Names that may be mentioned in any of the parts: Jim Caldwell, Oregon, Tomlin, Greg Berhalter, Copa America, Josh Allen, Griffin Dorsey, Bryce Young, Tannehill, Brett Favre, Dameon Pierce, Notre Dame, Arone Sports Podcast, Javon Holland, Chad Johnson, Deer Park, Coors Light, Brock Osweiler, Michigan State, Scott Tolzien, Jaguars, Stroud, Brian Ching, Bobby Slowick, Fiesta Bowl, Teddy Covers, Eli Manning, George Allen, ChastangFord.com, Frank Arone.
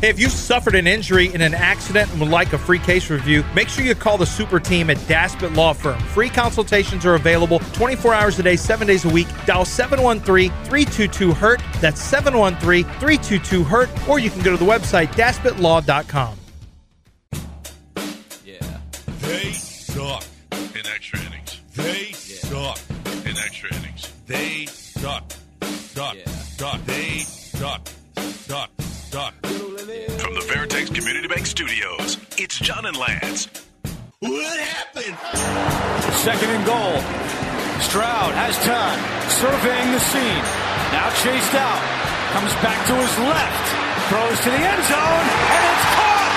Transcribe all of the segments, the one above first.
Hey, if you've suffered an injury in an accident and would like a free case review, make sure you call the super team at Daspit Law Firm. Free consultations are available 24 hours a day, 7 days a week. Dial 713-322-HURT. That's 713-322-HURT. Or you can go to the website, DaspitLaw.com. Yeah. They suck in extra innings. They suck in extra innings. They suck. Suck. Yeah. Suck. They suck. Suck. Duck. From the Veritex Community Bank Studios, it's John and Lance. What happened? Second and goal. Stroud has time, surveying the scene. Now chased out. Comes back to his left. Throws to the end zone, and it's caught!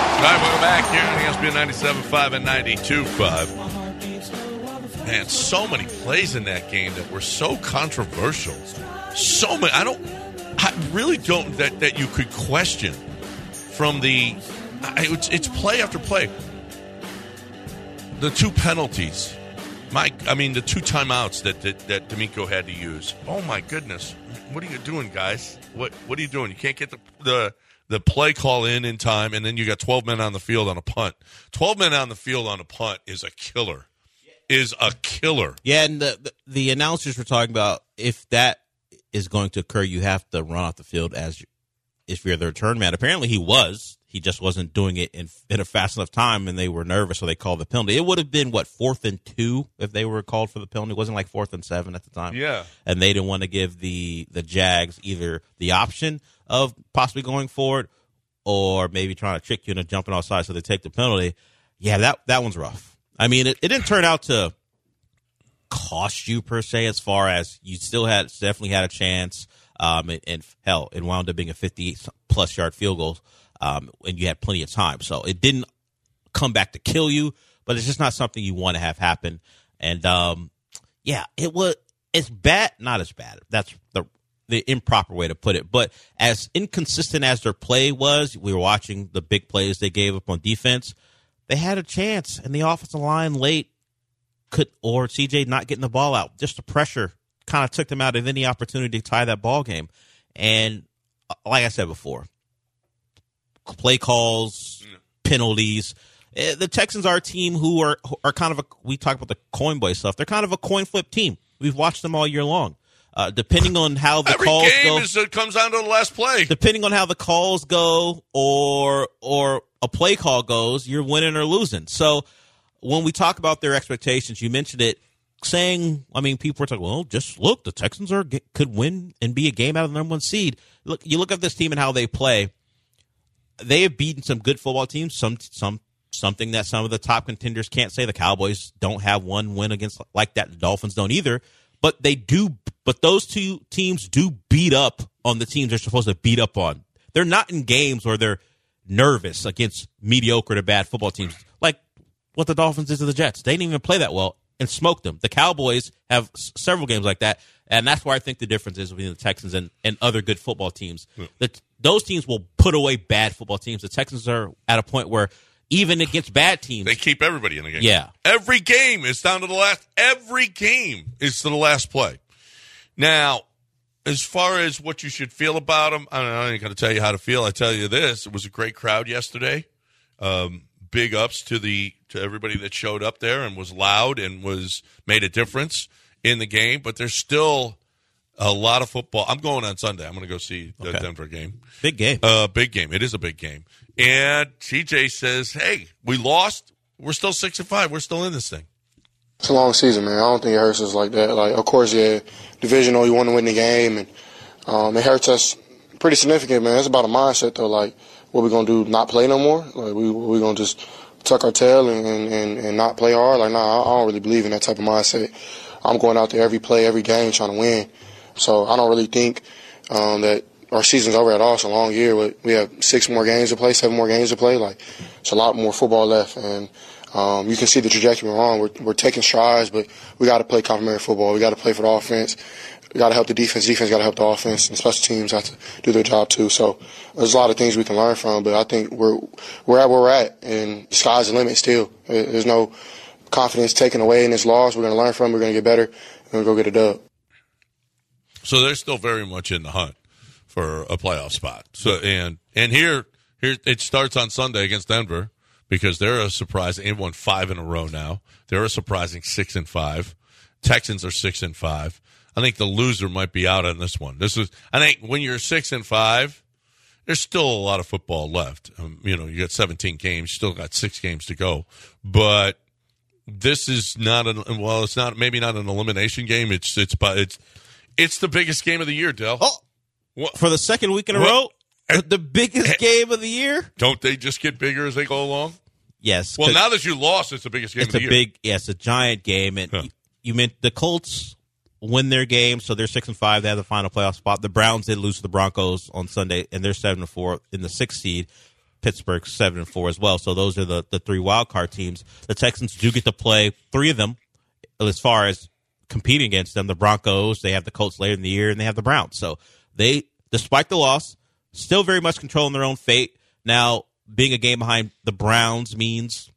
Touchdown! Tank Dell! All right, welcome back here on ESPN 97.5 and 92.5. Man, so many plays in that game that were so controversial. So many. I really don't that you could question from the. It's play after play. The two penalties, the two timeouts that D'Amico had to use. Oh my goodness, what are you doing, guys? What are you doing? You can't get the play call in time, and then you got 12 men on the field on a punt. 12 men on the field on a punt is a killer. Yeah, and the announcers were talking about if that is going to occur, you have to run off the field as if you're the return man. Apparently he was. He just wasn't doing it in a fast enough time, and they were nervous, so they called the penalty. It would have been, 4th and 2 if they were called for the penalty. It wasn't 4th and 7 at the time. Yeah. And they didn't want to give the Jags either the option of possibly going forward or maybe trying to trick you into jumping offside, so they take the penalty. Yeah, that one's rough. I mean, it didn't turn out to cost you, per se, as far as you still definitely had a chance. And it wound up being a 50-plus yard field goal, and you had plenty of time. So it didn't come back to kill you, but it's just not something you want to have happen. And, it's bad. Not as bad. That's the improper way to put it. But as inconsistent as their play was, we were watching the big plays they gave up on defense. They had a chance, and the offensive line late or CJ not getting the ball out. Just the pressure kind of took them out of any opportunity to tie that ball game. And like I said before, play calls, penalties. The Texans are a team who are kind of we talk about the coin boy stuff. They're kind of a coin flip team. We've watched them all year long. Depending on how the calls go, it comes down to the last play. Depending on how the calls go or a play call goes, you're winning or losing. So when we talk about their expectations, you mentioned it, people are talking, just look, the Texans could win and be a game out of the number one seed. Look, you look at this team and how they play. They have beaten some good football teams, something that some of the top contenders can't say. The Cowboys don't have one win against like that. The Dolphins don't either. But they do. But those two teams do beat up on the teams they're supposed to beat up on. They're not in games where they're nervous against mediocre to bad football teams, like what the Dolphins did to the Jets. They didn't even play that well and smoked them. The Cowboys have several games like that, and that's where I think the difference is between the Texans and other good football teams. Yeah. Those teams will put away bad football teams. The Texans are at a point where even against bad teams, they keep everybody in the game. Yeah. Every game is down to the last. Every game is to the last play. Now, as far as what you should feel about them, I ain't going to tell you how to feel. I tell you this: it was a great crowd yesterday. Big ups to everybody that showed up there and was loud and made a difference in the game. But there's still a lot of football. I'm going on Sunday. I'm going to go see the Denver game. Big game. Big game. It is a big game. And TJ says, "Hey, we lost. We're still 6-5. We're still in this thing." It's a long season, man. I don't think it hurts us like that. Like, of course, yeah, divisional, you want to win the game, and it hurts us pretty significant, man. It's about a mindset, though. Like, what we gonna do? Not play no more? Like, we gonna just tuck our tail and not play hard? Like, nah, I don't really believe in that type of mindset. I'm going out there every play, every game, trying to win. So I don't really think that our season's over at all. It's a long year, but we have 6 more games to play, 7 more games to play. Like, it's a lot more football left, and. You can see the trajectory we're on. We're taking strides, but we got to play complementary football. We got to play for the offense. We got to help the defense. Defense got to help the offense, and special teams have to do their job too. So there's a lot of things we can learn from, but I think we're at where we're at, and the sky's the limit still. There's no confidence taken away in this loss. We're going to learn from it. We're going to get better, and we're going to go get a dub. So they're still very much in the hunt for a playoff spot. So and here it starts on Sunday against Denver, because they're a surprise. They've won 5 in a row now. They're a surprising 6-5. Texans are 6-5. I think the loser might be out on this one. I think when you're 6-5, there's still a lot of football left. You got 17 games, still got 6 games to go. But this is not it's not maybe not an elimination game. It's the biggest game of the year, Dell. Oh, what? For the second week in a row, the biggest game of the year. Don't they just get bigger as they go along? Yes. Well, now that you lost, it's the biggest game of the year. It's a giant game, and you meant the Colts win their game, so they're 6-5. They have the final playoff spot. The Browns did lose to the Broncos on Sunday, and they're 7-4 in the 6th seed. Pittsburgh's 7-4 as well. So those are the 3 wild card teams. The Texans do get to play 3 of them as far as competing against them. The Broncos, they have the Colts later in the year, and they have the Browns. So they, despite the loss, still very much controlling their own fate. Now, being a game behind the Browns means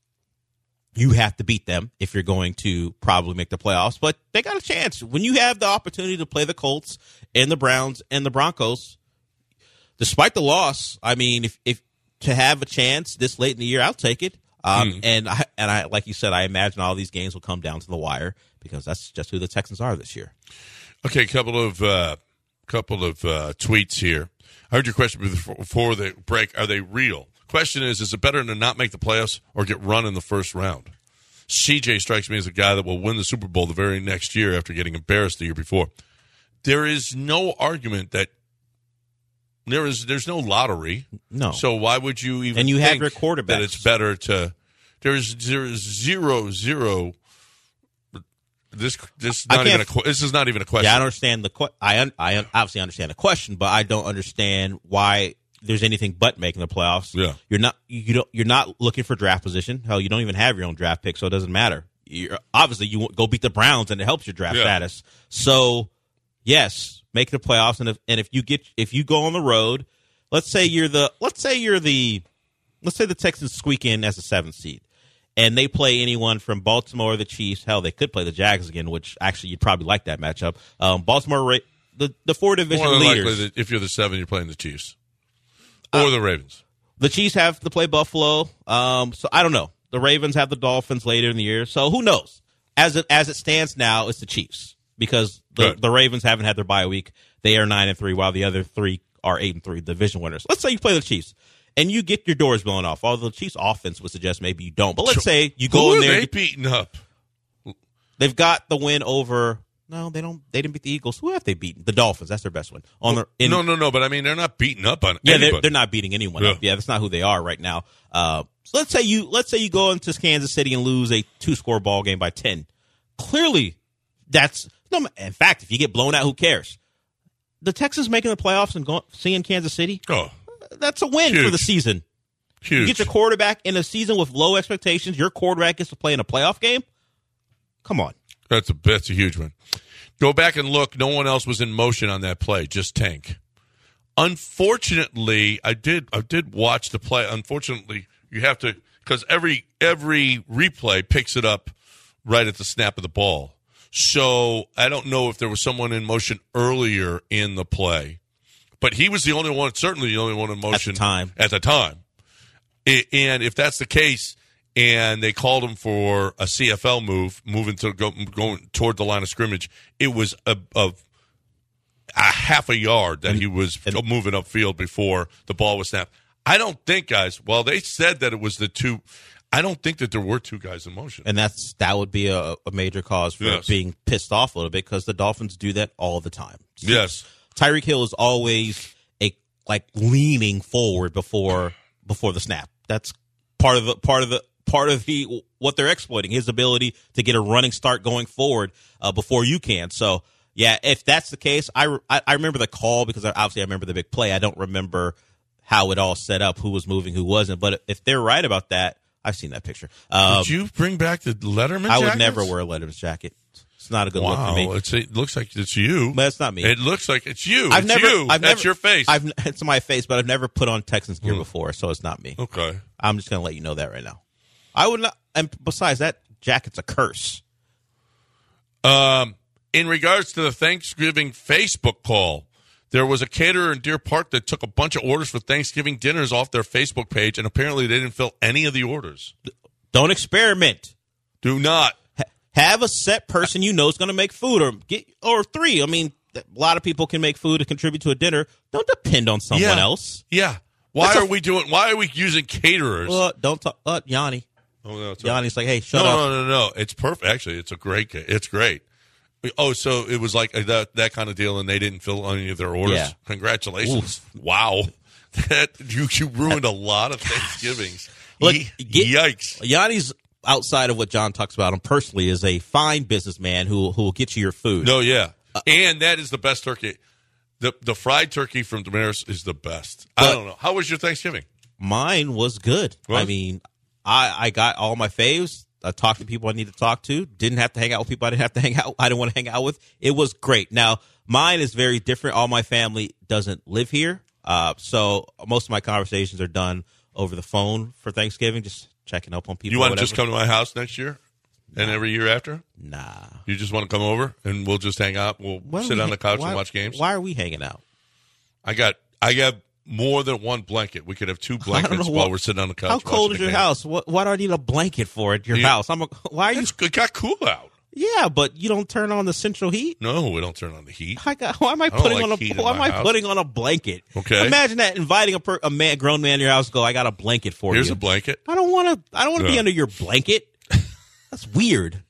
you have to beat them if you're going to probably make the playoffs, but they got a chance. When you have the opportunity to play the Colts and the Browns and the Broncos, despite the loss, I mean, if to have a chance this late in the year, I'll take it. And I, like you said, I imagine all these games will come down to the wire, because that's just who the Texans are this year. Okay, couple of tweets here. I heard your question before the break. Are they real? Question is it better to not make the playoffs or get run in the first round? CJ strikes me as a guy that will win the Super Bowl the very next year after getting embarrassed the year before. There is no argument that there's no lottery. No. So why would you even think your quarterbacks that it's better to – there is zero. This is not even a question. Yeah, I don't understand the question. I obviously understand the question, but I don't understand why there's anything but making the playoffs. Yeah. You're not looking for draft position. Hell, you don't even have your own draft pick, so it doesn't matter. You go beat the Browns, and it helps your draft status. So yes, make the playoffs, and if you go on the road, let's say the Texans squeak in as a 7th seed. And they play anyone from Baltimore or the Chiefs. Hell, they could play the Jags again, which actually you'd probably like that matchup. Baltimore, the 4 division leaders. More than likely, if you're the 7, you're playing the Chiefs or the Ravens. The Chiefs have to play Buffalo. So I don't know. The Ravens have the Dolphins later in the year. So who knows? As it stands now, it's the Chiefs, because the Ravens haven't had their bye week. They are 9-3, while the other 3 are 8-3 division winners. Let's say you play the Chiefs. And you get your doors blown off. Although the Chiefs' offense would suggest maybe you don't. But let's say you go in there. Who are they beating up? They've got the win over. No, they don't. They didn't beat the Eagles. Who have they beaten? The Dolphins. That's their best win. No. But I mean, they're not beating up on anybody. They're not beating anyone up. Yeah, that's not who they are right now. So let's say you go into Kansas City and lose a 2-score ball game by 10. Clearly, that's no. In fact, if you get blown out, who cares? The Texans making the playoffs and seeing Kansas City. Oh. That's a win for the season. Huge. You get your quarterback in a season with low expectations. Your quarterback gets to play in a playoff game. Come on. That's a huge win. Go back and look. No one else was in motion on that play. Just Tank. Unfortunately, I did watch the play. Unfortunately, you have to, because every replay picks it up right at the snap of the ball. So I don't know if there was someone in motion earlier in the play. But he was the only one, certainly the only one in motion at the time. And if that's the case, and they called him for a CFL move, going toward the line of scrimmage, it was a half a yard that he was moving upfield before the ball was snapped. I don't think, guys, while they said that it was the 2, I don't think that there were 2 guys in motion. And that would be a major cause for being pissed off a little bit, because the Dolphins do that all the time. So yes. Tyreek Hill is always leaning forward before the snap. That's part of what they're exploiting, his ability to get a running start going forward before you can. So yeah, if that's the case, I remember the call, because I remember the big play. I don't remember how it all set up, who was moving, who wasn't. But if they're right about that, I've seen that picture. Did you bring back the Letterman? I would never wear a Letterman's jacket. It's not a good look for me. It looks like it's you. But it's not me. It looks like it's you. That's your face. It's my face, but I've never put on Texans gear before, so it's not me. Okay. I'm just going to let you know that right now. I would not. And besides, that jacket's a curse. In regards to the Thanksgiving Facebook call, there was a caterer in Deer Park that took a bunch of orders for Thanksgiving dinners off their Facebook page, and apparently they didn't fill any of the orders. Don't experiment. Do not. Have a set person you know is going to make food, or get, or three. I mean, a lot of people can make food to contribute to a dinner. Don't depend on someone else. Yeah. Why are we using caterers? Don't talk. Yanni. Oh no. Yanni's right. Like, hey, shut up. No. It's perfect. Actually, it's great. Oh, so it was like that kind of deal, and they didn't fill any of their orders. Yeah. Congratulations. Oof. Wow. You ruined a lot of Thanksgivings. Look, yikes. Yanni's outside of what John talks about him personally is a fine businessman who will get you your food. No, yeah. And that is the best turkey. The fried turkey from Damaris is the best. I don't know. How was your Thanksgiving? Mine was good. What? I mean, I got all my faves. I talked to people I need to talk to. Didn't have to hang out with people I didn't have to hang out. I didn't want to hang out with. It was great. Now, mine is very different. All my family doesn't live here, so most of my conversations are done over the phone for Thanksgiving. Just checking up on people. You want to just come to my house next year and every year after? Nah. You just want to come over and we'll just hang out. We'll sit on the couch and watch games. Why are we hanging out? I got more than one blanket. We could have two blankets while we're sitting on the couch. How cold is your house? Why do I need a blanket for at your house? It got cool out. Yeah, but you don't turn on the central heat? No, we don't turn on the heat. Why am I putting on a blanket? Okay. Imagine that, inviting a grown man to your house to go, I got a blanket for you. Here's a blanket. I don't want to be under your blanket. That's weird.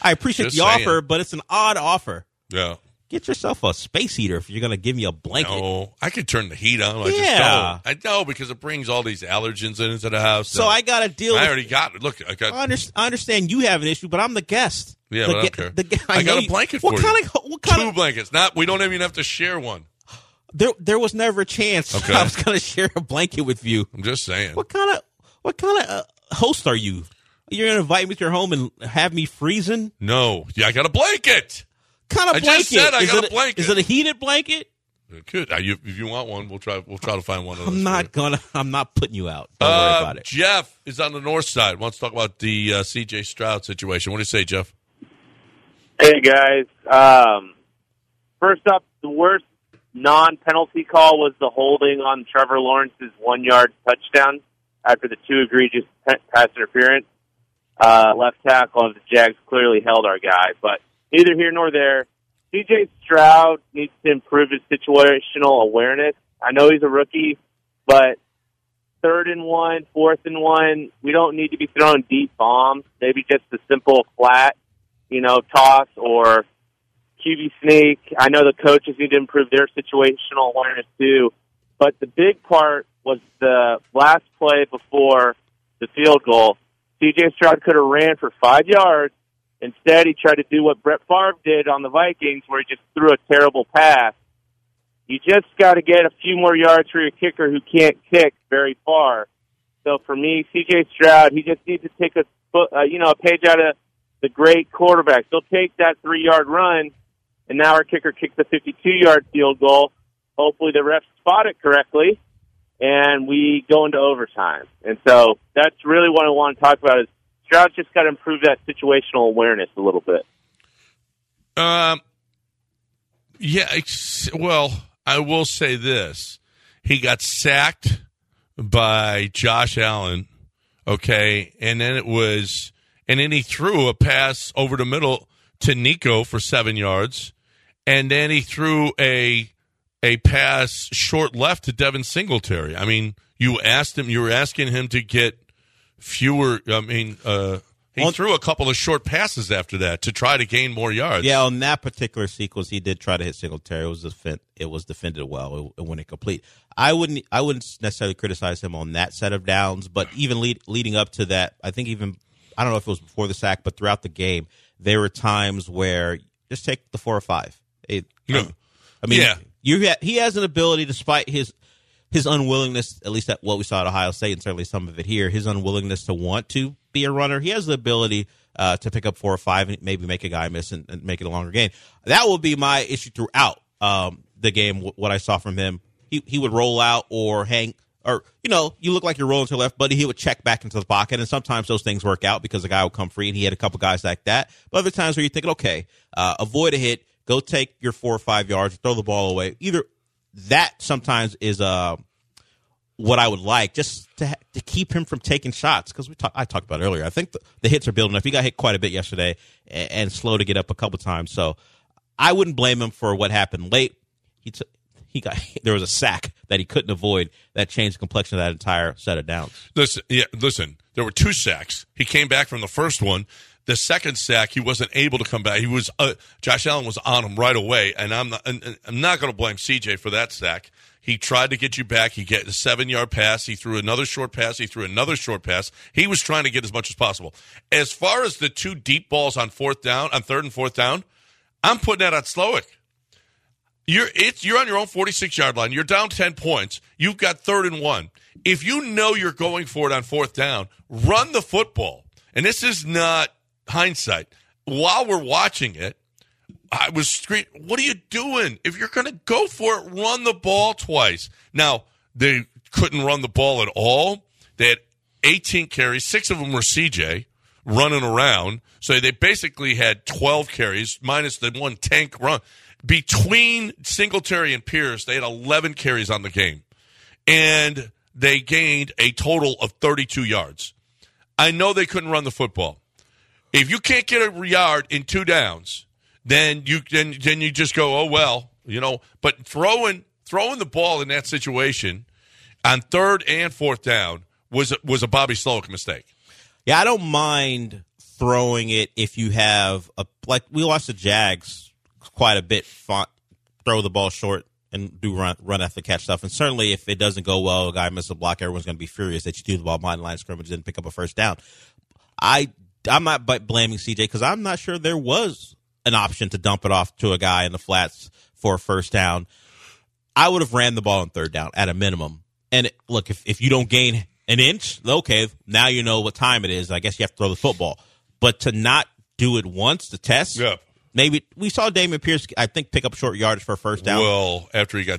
I appreciate offer, but it's an odd offer. Yeah. Get yourself a space heater if you're going to give me a blanket. No, I could turn the heat on. I just don't. I know, because it brings all these allergens into the house. So I got to deal with it. I already got it. Look, I understand you have an issue, but I'm the guest. Yeah, but I don't care. I got a blanket for you. What kind of blankets. We don't even have to share one. There was never a chance I was going to share a blanket with you. I'm just saying. What kind of host are you? You're going to invite me to your home and have me freezing? No. Yeah, I got a blanket. Kind of blanket. I just said I got a blanket. Is it a heated blanket? It could. If you want one, we'll try to find one. I'm not putting you out. Don't worry about it. Jeff is on the north side. Wants to talk about the C.J. Stroud situation. What do you say, Jeff? Hey, guys. First up, the worst non-penalty call was the holding on Trevor Lawrence's 1-yard touchdown after the two egregious pass interference. Left tackle of the Jags clearly held our guy, but neither here nor there. C.J. Stroud needs to improve his situational awareness. I know he's a rookie, but 3rd and 1, 4th and 1, we don't need to be throwing deep bombs. Maybe just a simple flat, toss or QB sneak. I know the coaches need to improve their situational awareness too, but the big part was the last play before the field goal. C.J. Stroud could have ran for 5 yards. Instead, he tried to do what Brett Favre did on the Vikings, where he just threw a terrible pass. You just got to get a few more yards for your kicker who can't kick very far. So for me, C.J. Stroud, he just needs to take a page out of the great quarterbacks. They'll take that 3-yard run, and now our kicker kicks a 52-yard field goal. Hopefully the refs spot it correctly, and we go into overtime. And so that's really what I want to talk about is Stroud's just got to improve that situational awareness a little bit. I will say this. He got sacked by Josh Allen, okay, and then he threw a pass over the middle to Nico for 7 yards, and then he threw a pass short left to Devin Singletary. I mean, you were asking him to get fewer. I mean, he threw a couple of short passes after that to try to gain more yards. Yeah, on that particular sequence, he did try to hit Singletary. It was defended well. It went incomplete. I wouldn't necessarily criticize him on that set of downs, but even leading up to that, I think I don't know if it was before the sack, but throughout the game, there were times where just take the 4 or 5. He has an ability, despite his unwillingness, at least at what we saw at Ohio State and certainly some of it here, his unwillingness to want to be a runner. He has the ability to pick up 4 or 5 and maybe make a guy miss and make it a longer game. That will be my issue throughout the game, what I saw from him. He would roll out or hang or, you know, you look like you're rolling to the left, buddy, he would check back into the pocket. And sometimes those things work out because the guy would come free, and he had a couple guys like that. But other times where you're thinking, okay, avoid a hit, go take your 4 or 5 yards, throw the ball away. Either that sometimes is what I would like, just to keep him from taking shots, because I talked about it earlier. I think the hits are building up. He got hit quite a bit yesterday and slow to get up a couple times. So I wouldn't blame him for what happened late. There was a sack that he couldn't avoid that changed the complexion of that entire set of downs. Listen, there were two sacks. He came back from the first one. The second sack, he wasn't able to come back. He was Josh Allen was on him right away, and I'm not going to blame CJ for that sack. He tried to get you back. He got a 7-yard pass. He threw another short pass. He threw another short pass. He was trying to get as much as possible. As far as the two deep balls on third and fourth down, I'm putting that on Slowick. You're on your own 46-yard line. You're down 10 points. You've got third and one. If you know you're going for it on fourth down, run the football. And this is not hindsight. While we're watching it, I was screaming, what are you doing? If you're going to go for it, run the ball twice. Now, they couldn't run the ball at all. They had 18 carries. 6 of them were CJ running around. So they basically had 12 carries minus the one tank run. Between Singletary and Pierce, they had 11 carries on the game, and they gained a total of 32 yards. I know they couldn't run the football. If you can't get a yard in two downs, then you just go, oh, well, you know. But throwing the ball in that situation on third and fourth down was a Bobby Slowick mistake. Yeah, I don't mind throwing it if you have like we watched the Jags quite a bit, throw the ball short and do run after catch stuff. And certainly if it doesn't go well, a guy misses a block, everyone's going to be furious that you threw the ball behind the line of scrimmage and didn't pick up a first down. I'm not blaming CJ because I'm not sure there was an option to dump it off to a guy in the flats for a first down. I would have ran the ball on third down at a minimum. And look, if you don't gain an inch, okay, now you know what time it is. I guess you have to throw the football. But to not do it once, to test, yeah. Maybe we saw Dameon Pierce, I think, pick up short yardage for a first down. Well, after he got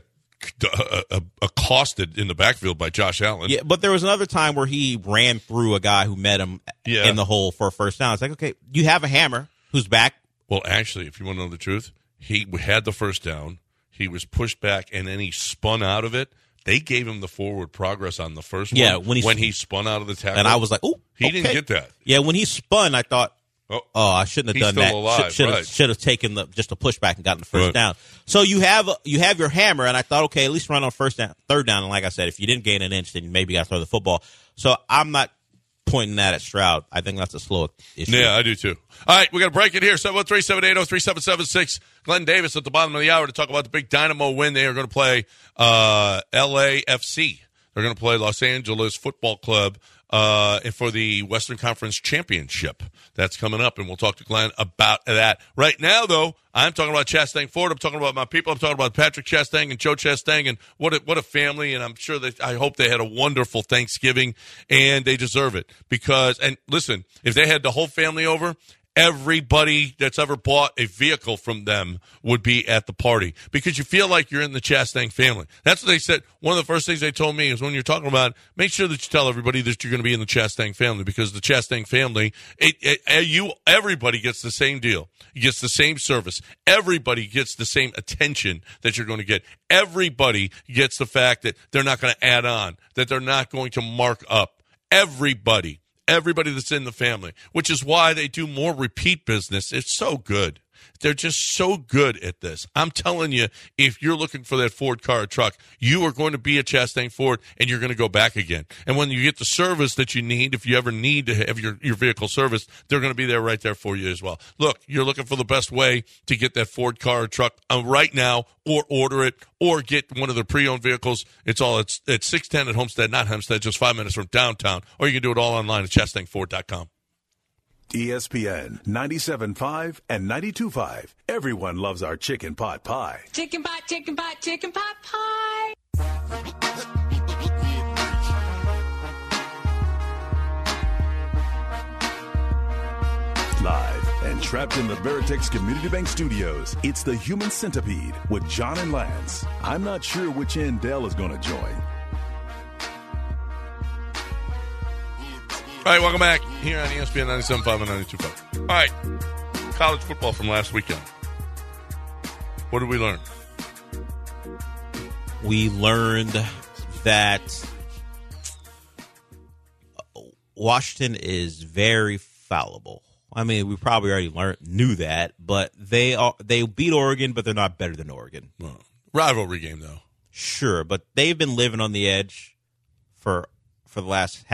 accosted in the backfield by Josh Allen. Yeah, but there was another time where he ran through a guy who met him in the hole for a first down. It's like, okay, you have a hammer who's back. Well, actually, if you want to know the truth, he had the first down. He was pushed back, and then he spun out of it. They gave him the forward progress on the first one when he spun out of the tackle. And I was like, ooh, he didn't get that. Yeah, when he spun, I thought, Oh, I shouldn't have done that. Alive, should have taken just a pushback and gotten the first down. So you have your hammer, and I thought, okay, at least run on first down, third down. And like I said, if you didn't gain an inch, then you maybe got to throw the football. So I'm not pointing that at Stroud. I think that's a slow issue. Yeah, I do too. All right, we got to break it here. 713-780-3776. Glenn Davis at the bottom of the hour to talk about the big Dynamo win. They are going to play LAFC. They're going to play Los Angeles Football Club. And for the Western Conference Championship. That's coming up, and we'll talk to Glenn about that. Right now, though, I'm talking about Chastang Ford. I'm talking about my people. I'm talking about Patrick Chastang and Joe Chastang, and what a family, and I'm sure I hope they had a wonderful Thanksgiving, and they deserve it. Because, and listen, if they had the whole family over, everybody that's ever bought a vehicle from them would be at the party because you feel like you're in the Chastang family. That's what they said. One of the first things they told me is when you're talking about, make sure that you tell everybody that you're going to be in the Chastang family because the Chastang family, everybody gets the same deal. You get the same service. Everybody gets the same attention that you're going to get. Everybody gets the fact that they're not going to add on, that they're not going to mark up. Everybody that's in the family, which is why they do more repeat business. It's so good. They're just so good at this. I'm telling you, if you're looking for that Ford car or truck, you are going to be a Chastang Ford, and you're going to go back again. And when you get the service that you need, if you ever need to have your vehicle serviced, they're going to be there right there for you as well. Look, you're looking for the best way to get that Ford car or truck right now, or order it, or get one of their pre-owned vehicles. It's all at 610 at Homestead, not Hempstead, just 5 minutes from downtown. Or you can do it all online at ChastangFord.com. ESPN 97.5 and 92.5. Everyone loves our chicken pot pie. Chicken pot, chicken pot, chicken pot pie. Live and trapped in the Veritex Community Bank studios, it's the Human Centipede with John and Lance. I'm not sure which end Dell is going to join. All right, welcome back here on ESPN 97.5 and 92.5. All right, college football from last weekend. What did we learn? We learned that Washington is very fallible. I mean, we probably already knew that, but they beat Oregon, but they're not better than Oregon. Well, rivalry game, though. Sure, but they've been living on the edge for the last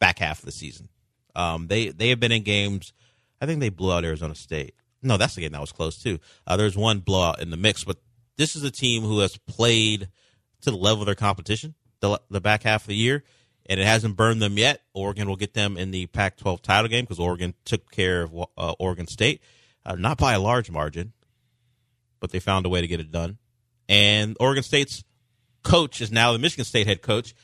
back half of the season. They have been in games. I think they blew out Arizona State. No, that's the game that was close, too. There's one blowout in the mix, but this is a team who has played to the level of their competition the back half of the year, and it hasn't burned them yet. Oregon will get them in the Pac-12 title game because Oregon took care of Oregon State. Not by a large margin, but they found a way to get it done. And Oregon State's coach is now the Michigan State head coach.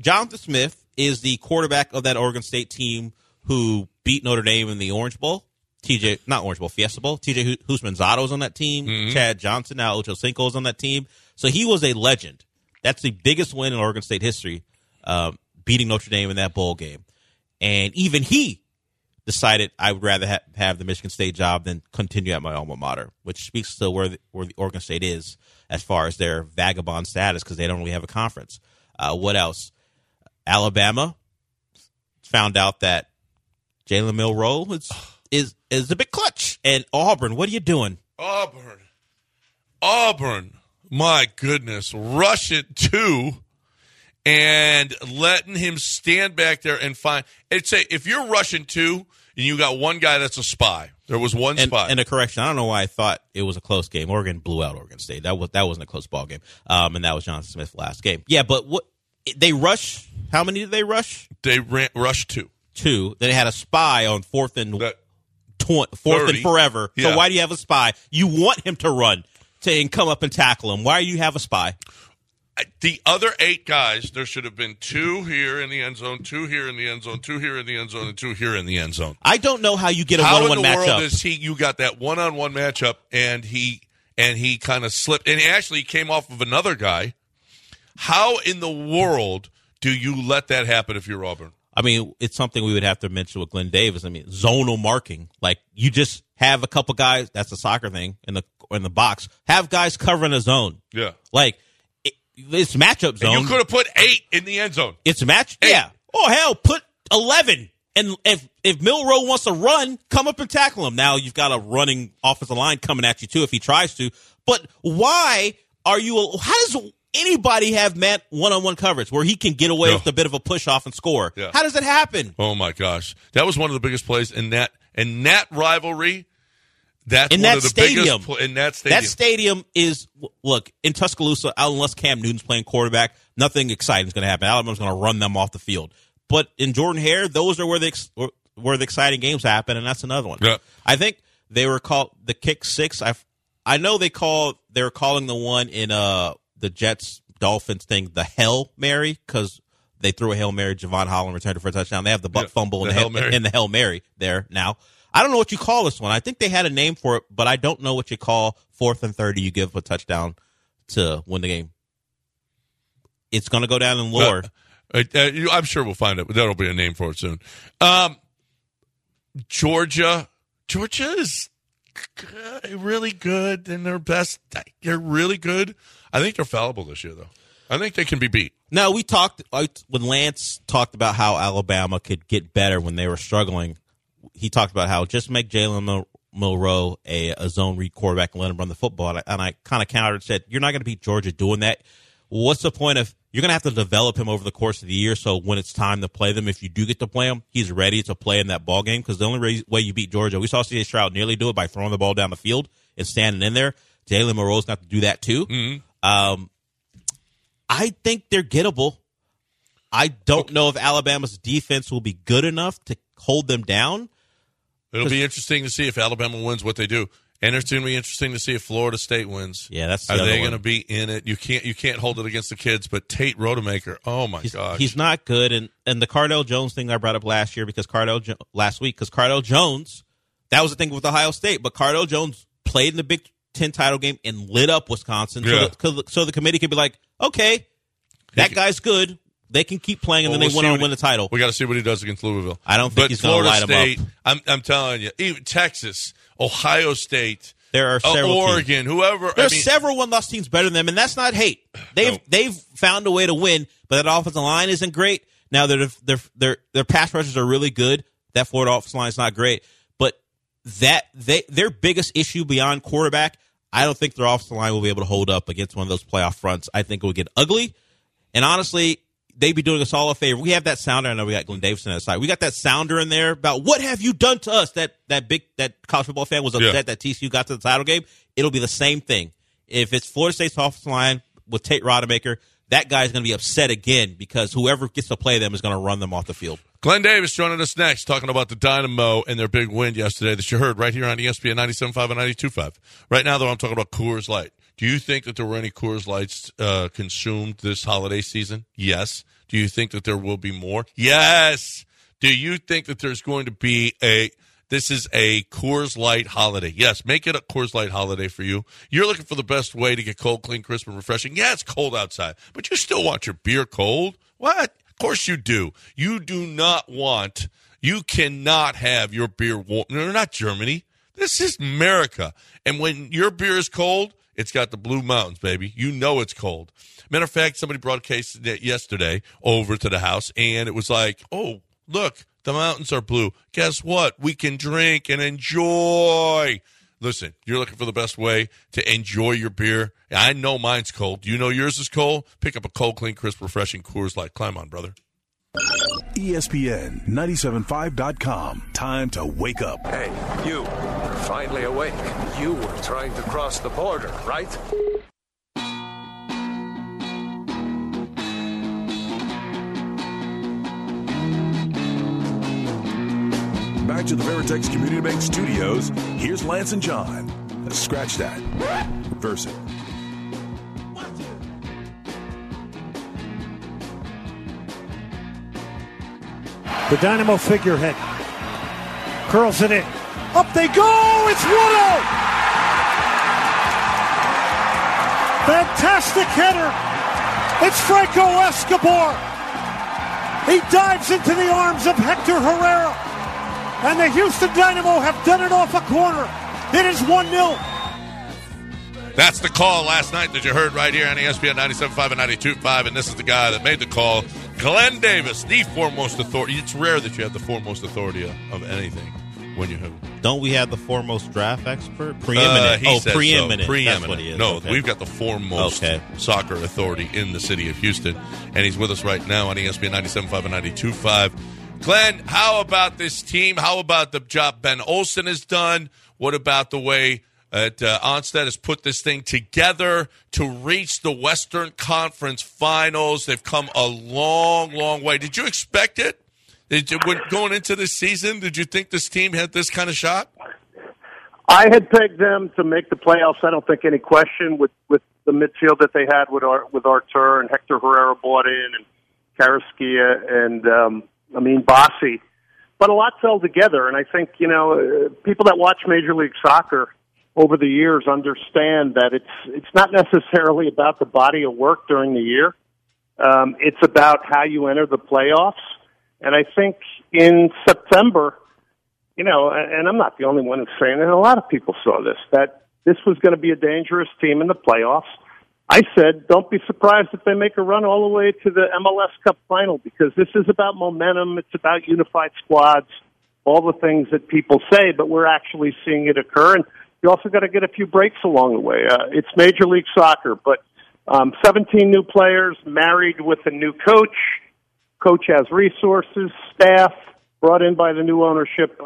Jonathan Smith is the quarterback of that Oregon State team who beat Notre Dame in the Orange Bowl. Fiesta Bowl. TJ Houshmandzadeh was on that team. Mm-hmm. Chad Johnson, now Ocho Cinco, is on that team. So he was a legend. That's the biggest win in Oregon State history, beating Notre Dame in that bowl game. And even he decided I would rather have the Michigan State job than continue at my alma mater, which speaks to where the Oregon State is as far as their vagabond status because they don't really have a conference. What else? Alabama found out that Jalen Milroe is a big clutch. And Auburn, what are you doing? Auburn. My goodness. Rush it too and letting him stand back there and find – if you're rushing two and you got one guy that's a spy, there was one spy. And a correction, I don't know why I thought it was a close game. Oregon blew out Oregon State. That wasn't a close ball game, and that was Jonathan Smith's last game. Yeah, but what they rush – how many did they rush? They rushed two. Then they had a spy on fourth and forever. Yeah. So why do you have a spy? You want him to run and come up and tackle him. Why do you have a spy? The other eight guys, there should have been two here in the end zone, two here in the end zone, two here in the end zone, and two here in the end zone. I don't know how you get a one-on-one matchup. How in the world is you got that one-on-one matchup, and he kind of slipped. And actually came off of another guy. How in the world do you let that happen if you're Auburn? I mean, it's something we would have to mention with Glenn Davis. I mean, zonal marking. Like, you just have a couple guys. That's a soccer thing in the box. Have guys covering a zone. Yeah. Like, it's matchup zone. And you could have put eight in the end zone. It's match. Eight. Yeah. Oh, hell, put 11. And if Milroe wants to run, come up and tackle him. Now you've got a running offensive line coming at you, too, if he tries to. But how does anybody have one-on-one coverage where he can get away with a bit of a push-off and score? Yeah. How does it happen? Oh, my gosh. That was one of the biggest plays in that rivalry. That's in one that of the stadium. Biggest in that stadium. That stadium is, look, in Tuscaloosa, unless Cam Newton's playing quarterback, nothing exciting is going to happen. Alabama's going to run them off the field. But in Jordan-Hare, those are where the exciting games happen, and that's another one. Yeah. I think they were called the kick six. I know they were calling the one in the Jets-Dolphins thing, the Hail Mary, because they threw a Hail Mary. Javon Holland returned it for a touchdown. They have the buck fumble and the Hail Mary there now. I don't know what you call this one. I think they had a name for it, but I don't know what you call fourth and 30. You give a touchdown to win the game. It's going to go down in lore. I'm sure we'll find it. There'll be a name for it soon. Georgia is really good and they're best. They're really good. I think they're fallible this year, though. I think they can be beat. Now, we talked when Lance talked about how Alabama could get better when they were struggling. He talked about how just make Jalen Milroe a zone read quarterback and let him run the football. And I kind of countered and said, you're not going to beat Georgia doing that. What's the point of you're going to have to develop him over the course of the year so when it's time to play them, if you do get to play him, he's ready to play in that ball game because the only way you beat Georgia, we saw C.J. Stroud nearly do it by throwing the ball down the field and standing in there. Jalen Milroe's got to do that too. Mm-hmm. I think they're gettable. I don't know if Alabama's defense will be good enough to hold them down. It'll be interesting to see if Alabama wins what they do. And it's going to be interesting to see if Florida State wins. Yeah, that's the Are they going to be in it? You can't hold it against the kids, but Tate Rodemaker, oh, my gosh. He's not good. And the Cardell Jones thing I brought up last week because Cardell Jones, that was the thing with Ohio State, but Cardell Jones played in the Big Ten title game and lit up Wisconsin. Yeah. So the committee could be like, okay, that guy's good. They can keep playing, and then they want to win the title. We got to see what he does against Louisville. I don't think he's going to light State, them up. I'm telling you, even Texas, Ohio State, there are several Oregon, teams. Whoever. There are several one-loss teams better than them, and that's not hate. They've found a way to win, but that offensive line isn't great. Now their pass rushers are really good. That Florida offensive line is not great, but their biggest issue beyond quarterback, I don't think their offensive line will be able to hold up against one of those playoff fronts. I think it will get ugly, and honestly, they'd be doing us all a favor. We have that sounder. I know we got Glenn Davidson on the side. We got that sounder in there about what have you done to us? That college football fan was upset that TCU got to the title game. It'll be the same thing. If it's Florida State's offensive line with Tate Rodemaker, that guy's going to be upset again because whoever gets to play them is going to run them off the field. Glenn Davis joining us next, talking about the Dynamo and their big win yesterday that you heard right here on ESPN 97.5 and 92.5. Right now, though, I'm talking about Coors Light. Do you think that there were any Coors Lights consumed this holiday season? Yes. Do you think that there will be more? Yes. Do you think that there's going to be this is a Coors Light holiday? Yes. Make it a Coors Light holiday for you. You're looking for the best way to get cold, clean, crisp, and refreshing. Yeah, it's cold outside, but you still want your beer cold. What? Of course you do. You do not want, you cannot have your beer warm. No, not Germany. This is America. And when your beer is cold, it's got the Blue Mountains, baby. You know it's cold. Matter of fact, somebody brought a case yesterday over to the house, and it was like, oh, look, the mountains are blue. Guess what? We can drink and enjoy. Listen, you're looking for the best way to enjoy your beer. I know mine's cold. You know yours is cold. Pick up a cold, clean, crisp, refreshing Coors Light. Climb on, brother. ESPN 97.5.com. Time to wake up. Hey, you. You're finally awake. You were trying to cross the border, right? Back to the Veritex Community Bank Studios. Here's Lance and John. Let's scratch that. Reverse it. The Dynamo figurehead curls it in. Up they go! It's Woodall! Fantastic header! It's Franco Escobar! He dives into the arms of Hector Herrera. And the Houston Dynamo have done it off a corner. It is 1-0. That's the call last night that you heard right here on ESPN 97.5 and 92.5. And this is the guy that made the call. Glenn Davis, the foremost authority. It's rare that you have the foremost authority of anything when you have. Don't we have the foremost draft expert? Preeminent. Preeminent. So. Preeminent. That's what he is. No, okay. We've got the foremost soccer authority in the city of Houston, and he's with us right now on ESPN 97.5 and 92.5. Glenn, how about this team? How about the job Ben Olsen has done? What about the way that Onstead has put this thing together to reach the Western Conference Finals? They've come a long, long way. Did you expect it? Going into this season, did you think this team had this kind of shot? I had pegged them to make the playoffs. I don't think any question with the midfield that they had with Artur and Hector Herrera bought in and Karaskia and, Bossy. But a lot fell together, and I think, people that watch Major League Soccer over the years understand that it's not necessarily about the body of work during the year. It's about how you enter the playoffs. And I think in September, and I'm not the only one who's saying it, a lot of people saw this, that this was going to be a dangerous team in the playoffs. I said, don't be surprised if they make a run all the way to the MLS Cup final, because this is about momentum. It's about unified squads, all the things that people say, but we're actually seeing it occur. And you also got to get a few breaks along the way. It's Major League Soccer, but 17 new players, married with a new coach. Coach has resources, staff brought in by the new ownership.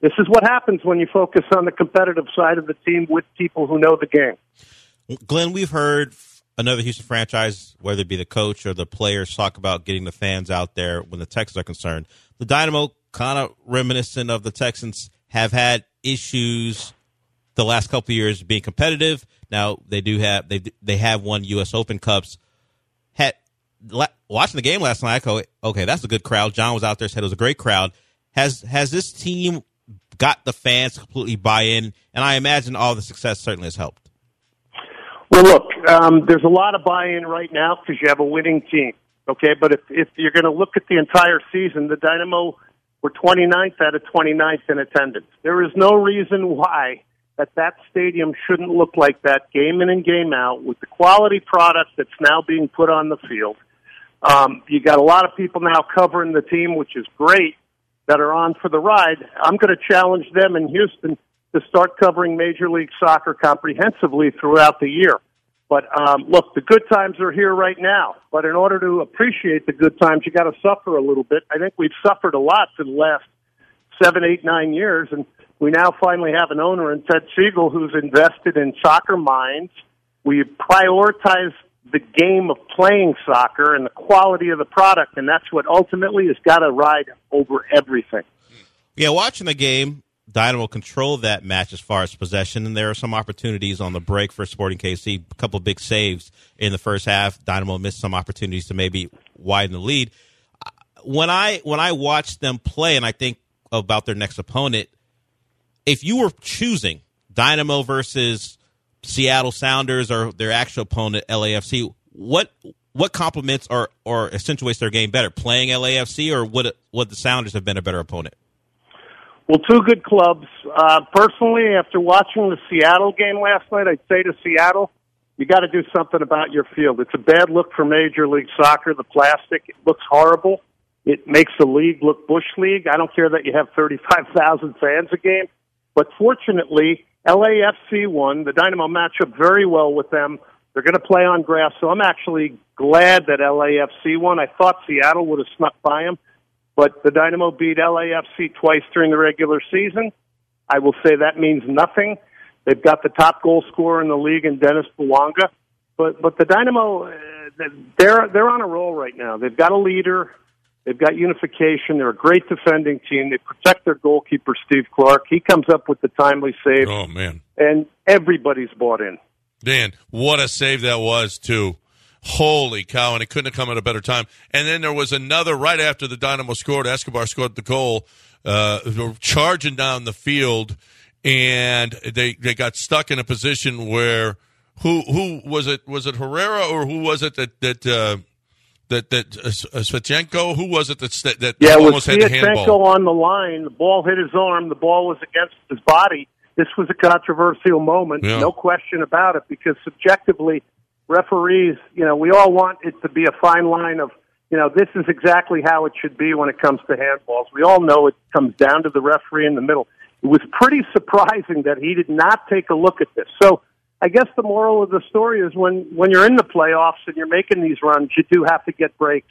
This is what happens when you focus on the competitive side of the team with people who know the game. Glenn, we've heard another Houston franchise, whether it be the coach or the players, talk about getting the fans out there when the Texans are concerned. The Dynamo, kind of reminiscent of the Texans, have had issues the last couple of years being competitive. Now they do have they have won U.S. Open Cups. Watching the game last night, I go, okay, that's a good crowd. John was out there, said it was a great crowd. Has this team got the fans to completely buy in? And I imagine all the success certainly has helped. Well, look, there's a lot of buy-in right now because you have a winning team. Okay, but if you're going to look at the entire season, the Dynamo were 29th out of 29th in attendance. There is no reason why that stadium shouldn't look like that game in and game out with the quality product that's now being put on the field. You got a lot of people now covering the team, which is great, that are on for the ride. I'm going to challenge them in Houston to start covering Major League Soccer comprehensively throughout the year. But look, the good times are here right now. But in order to appreciate the good times, you got to suffer a little bit. I think we've suffered a lot for the last 7, 8, 9 years, and we now finally have an owner in Ted Siegel who's invested in soccer minds. We prioritize the game of playing soccer and the quality of the product, and that's what ultimately has got to ride over everything. Yeah, watching the game, Dynamo controlled that match as far as possession, and there are some opportunities on the break for Sporting KC. A couple of big saves in the first half. Dynamo missed some opportunities to maybe widen the lead. When I watch them play, and I think about their next opponent, if you were choosing Dynamo versus Seattle Sounders or their actual opponent, LAFC, what complements or accentuates their game better, playing LAFC or would the Sounders have been a better opponent? Well, two good clubs. Personally, after watching the Seattle game last night, I'd say to Seattle, you got to do something about your field. It's a bad look for Major League Soccer, the plastic. It looks horrible. It makes the league look Bush League. I don't care that you have 35,000 fans a game. But fortunately, LAFC won. The Dynamo match up very well with them. They're going to play on grass, so I'm actually glad that LAFC won. I thought Seattle would have snuck by them. But the Dynamo beat LAFC twice during the regular season. I will say that means nothing. They've got the top goal scorer in the league in Dennis Bouanga. But the Dynamo, they're on a roll right now. They've got a leader. They've got unification. They're a great defending team. They protect their goalkeeper, Steve Clark. He comes up with the timely save. Oh, man. And everybody's bought in. Dan, what a save that was, too. Holy cow, and it couldn't have come at a better time. And then there was another right after the Dynamo scored. Escobar scored the goal. They were charging down the field, and they got stuck in a position where who was it? Was it Herrera or who was it that Svechenko? Who was it that yeah, almost had the handball? On the line. The ball hit his arm. The ball was against his body. This was a controversial moment, yeah. No question about it, because subjectively, referees, we all want it to be a fine line of, this is exactly how it should be when it comes to handballs. We all know it comes down to the referee in the middle. It was pretty surprising that he did not take a look at this. So I guess the moral of the story is when you're in the playoffs and you're making these runs, you do have to get breaks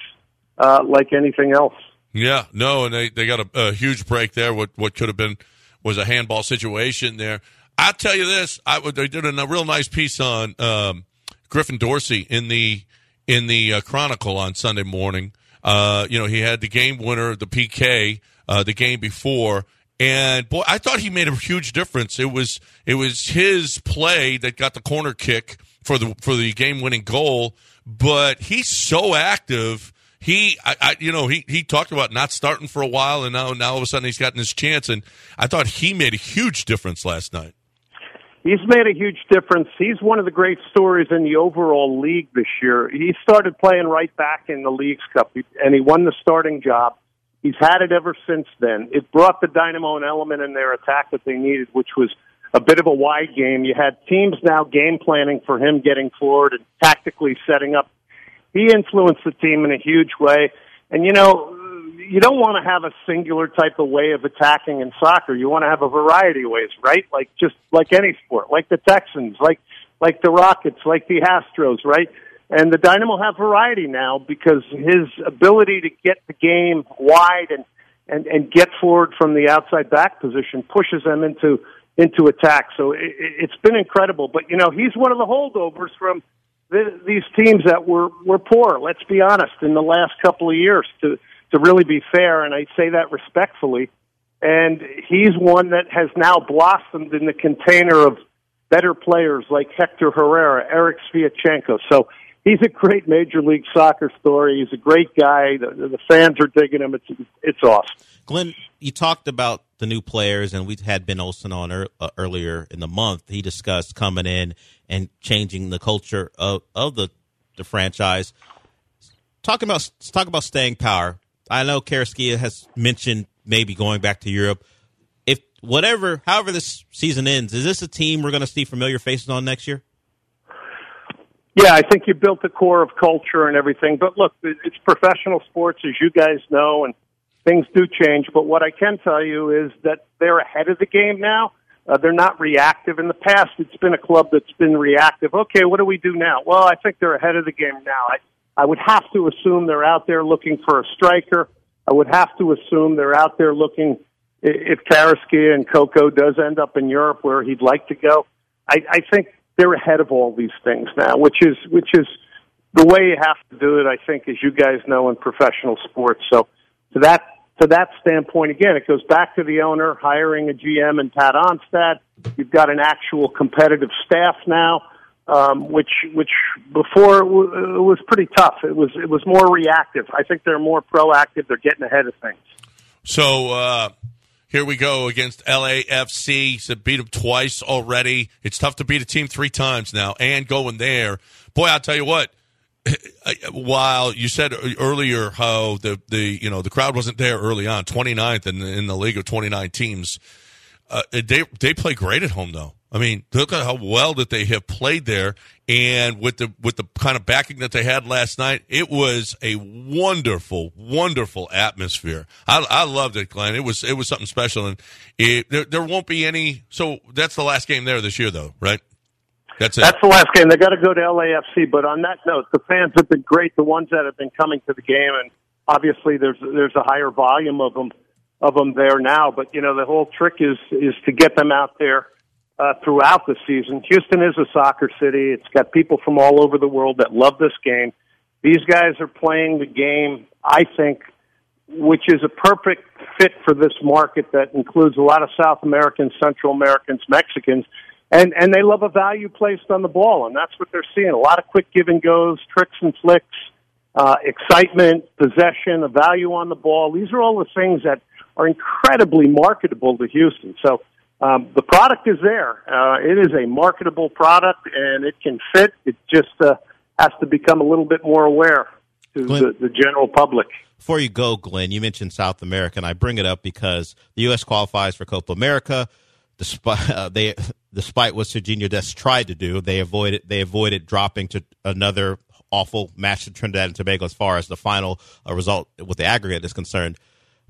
like anything else. Yeah, no, and they got a huge break there. What could have been was a handball situation there. I'll tell you this, they did a real nice piece on Griffin Dorsey in the Chronicle on Sunday morning. He had the game winner, the PK, the game before, and boy, I thought he made a huge difference. It was his play that got the corner kick for the game winning goal. But he's so active. He talked about not starting for a while, and now all of a sudden he's gotten his chance, and I thought he made a huge difference last night. He's made a huge difference. He's one of the great stories in the overall league this year. He started playing right back in the League's Cup, and he won the starting job. He's had it ever since then. It brought the Dynamo an element in their attack that they needed, which was a bit of a wide game. You had teams now game planning for him getting forward and tactically setting up. He influenced the team in a huge way. And, you don't want to have a singular type of way of attacking in soccer. You want to have a variety of ways, right? Like just like any sport, like the Texans, like the Rockets, like the Astros, right? And the Dynamo have variety now because his ability to get the game wide and get forward from the outside back position pushes them into attack. So it's been incredible. But, he's one of the holdovers from these teams that were poor, let's be honest, in the last couple of years to really be fair, and I say that respectfully, and he's one that has now blossomed in the container of better players like Hector Herrera, Eric Svechenko. So he's a great Major League Soccer story. He's a great guy. The fans are digging him. It's awesome. Glenn, you talked about the new players, and we had Ben Olsen on earlier in the month. He discussed coming in and changing the culture of the franchise. Talk about staying power. I know Karaskia has mentioned maybe going back to Europe. However this season ends, is this a team we're going to see familiar faces on next year? Yeah, I think you built the core of culture and everything. But look, it's professional sports, as you guys know, and things do change. But what I can tell you is that they're ahead of the game now. They're not reactive. In the past, it's been a club that's been reactive. Okay, what do we do now? Well, I think they're ahead of the game now. I would have to assume they're out there looking for a striker. I would have to assume they're out there looking if Karaskia and Coco does end up in Europe where he'd like to go. I think they're ahead of all these things now, which is the way you have to do it, I think, as you guys know, in professional sports. So to that standpoint, again, it goes back to the owner hiring a GM and Pat Onstad. You've got an actual competitive staff now, which before it was pretty tough. It was more reactive. I think they're more proactive. They're getting ahead of things. So here we go against LAFC. So beat them twice already. It's tough to beat a team three times now and going there. Boy, I'll tell you what. While you said earlier how the crowd wasn't there early on, 29th in the league of 29 teams, they play great at home though. I mean, look at how well that they have played there, and with the kind of backing that they had last night, it was a wonderful atmosphere. I loved it, Glenn. It was something special, and there won't be any. So that's the last game there this year, though, right? That's the last game. They got to go to LAFC. But on that note, the fans have been great. The ones that have been coming to the game, and obviously there's a higher volume of them there now. But the whole trick is to get them out there throughout the season. Houston is a soccer city. It's got people from all over the world that love this game. These guys are playing the game, I think, which is a perfect fit for this market that includes a lot of South Americans, Central Americans, Mexicans. And they love a value placed on the ball, and that's what they're seeing. A lot of quick give-and-goes, tricks and flicks, excitement, possession, a value on the ball. These are all the things that are incredibly marketable to Houston. So the product is there. It is a marketable product, and it can fit. It just has to become a little bit more aware to Glenn, the general public. Before you go, Glenn, you mentioned South America, and I bring it up because the U.S. qualifies for Copa America. Despite what Serginho Dest tried to do, they avoided dropping to another awful match to Trinidad and Tobago as far as the final result with the aggregate is concerned.